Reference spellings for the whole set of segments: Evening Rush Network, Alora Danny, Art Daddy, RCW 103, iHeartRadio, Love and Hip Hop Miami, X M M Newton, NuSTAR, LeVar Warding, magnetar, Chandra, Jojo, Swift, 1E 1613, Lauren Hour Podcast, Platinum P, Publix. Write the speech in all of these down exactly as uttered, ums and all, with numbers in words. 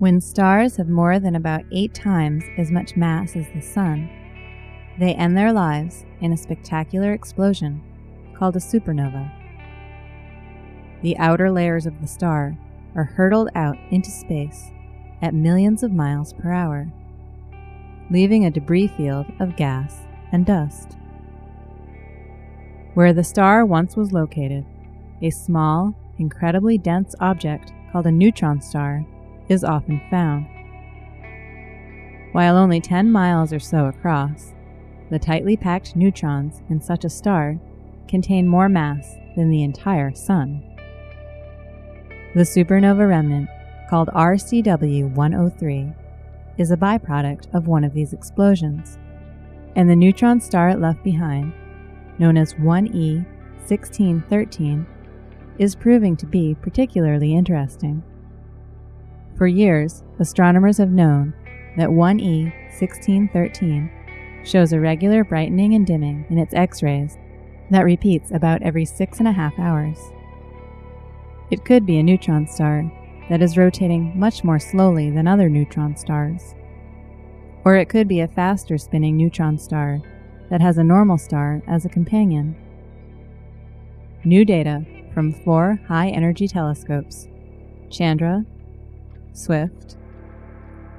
When stars have more than about eight times as much mass as the Sun, they end their lives in a spectacular explosion called a supernova. The outer layers of the star are hurtled out into space at millions of miles per hour, leaving a debris field of gas and dust. Where the star once was located, a small, incredibly dense object called a neutron star is often found. While only ten miles or so across, the tightly packed neutrons in such a star contain more mass than the entire Sun. The supernova remnant, called R C W one oh three, is a byproduct of one of these explosions, and the neutron star it left behind, known as one E sixteen thirteen, is proving to be particularly interesting. For years, astronomers have known that one E sixteen thirteen shows a regular brightening and dimming in its X-rays that repeats about every six and a half hours. It could be a neutron star that is rotating much more slowly than other neutron stars. Or it could be a faster spinning neutron star that has a normal star as a companion. New data from four high-energy telescopes, Chandra, Swift,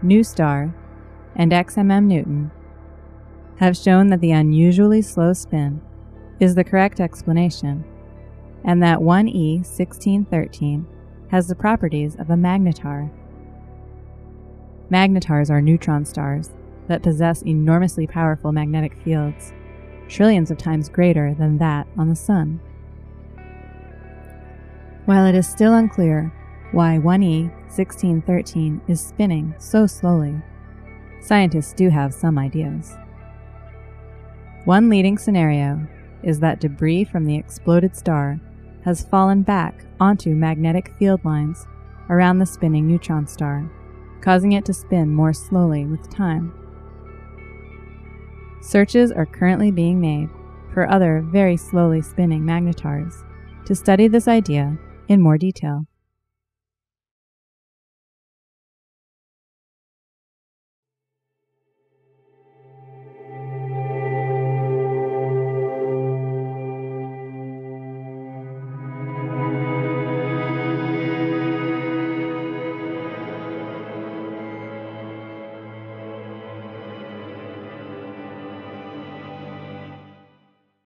NuSTAR, and X M M Newton, have shown that the unusually slow spin is the correct explanation, and that one E sixteen thirteen has the properties of a magnetar. Magnetars are neutron stars that possess enormously powerful magnetic fields, trillions of times greater than that on the Sun. While it is still unclear why one E sixteen thirteen is spinning so slowly, scientists do have some ideas. One leading scenario is that debris from the exploded star has fallen back onto magnetic field lines around the spinning neutron star, causing it to spin more slowly with time. Searches are currently being made for other very slowly spinning magnetars to study this idea in more detail.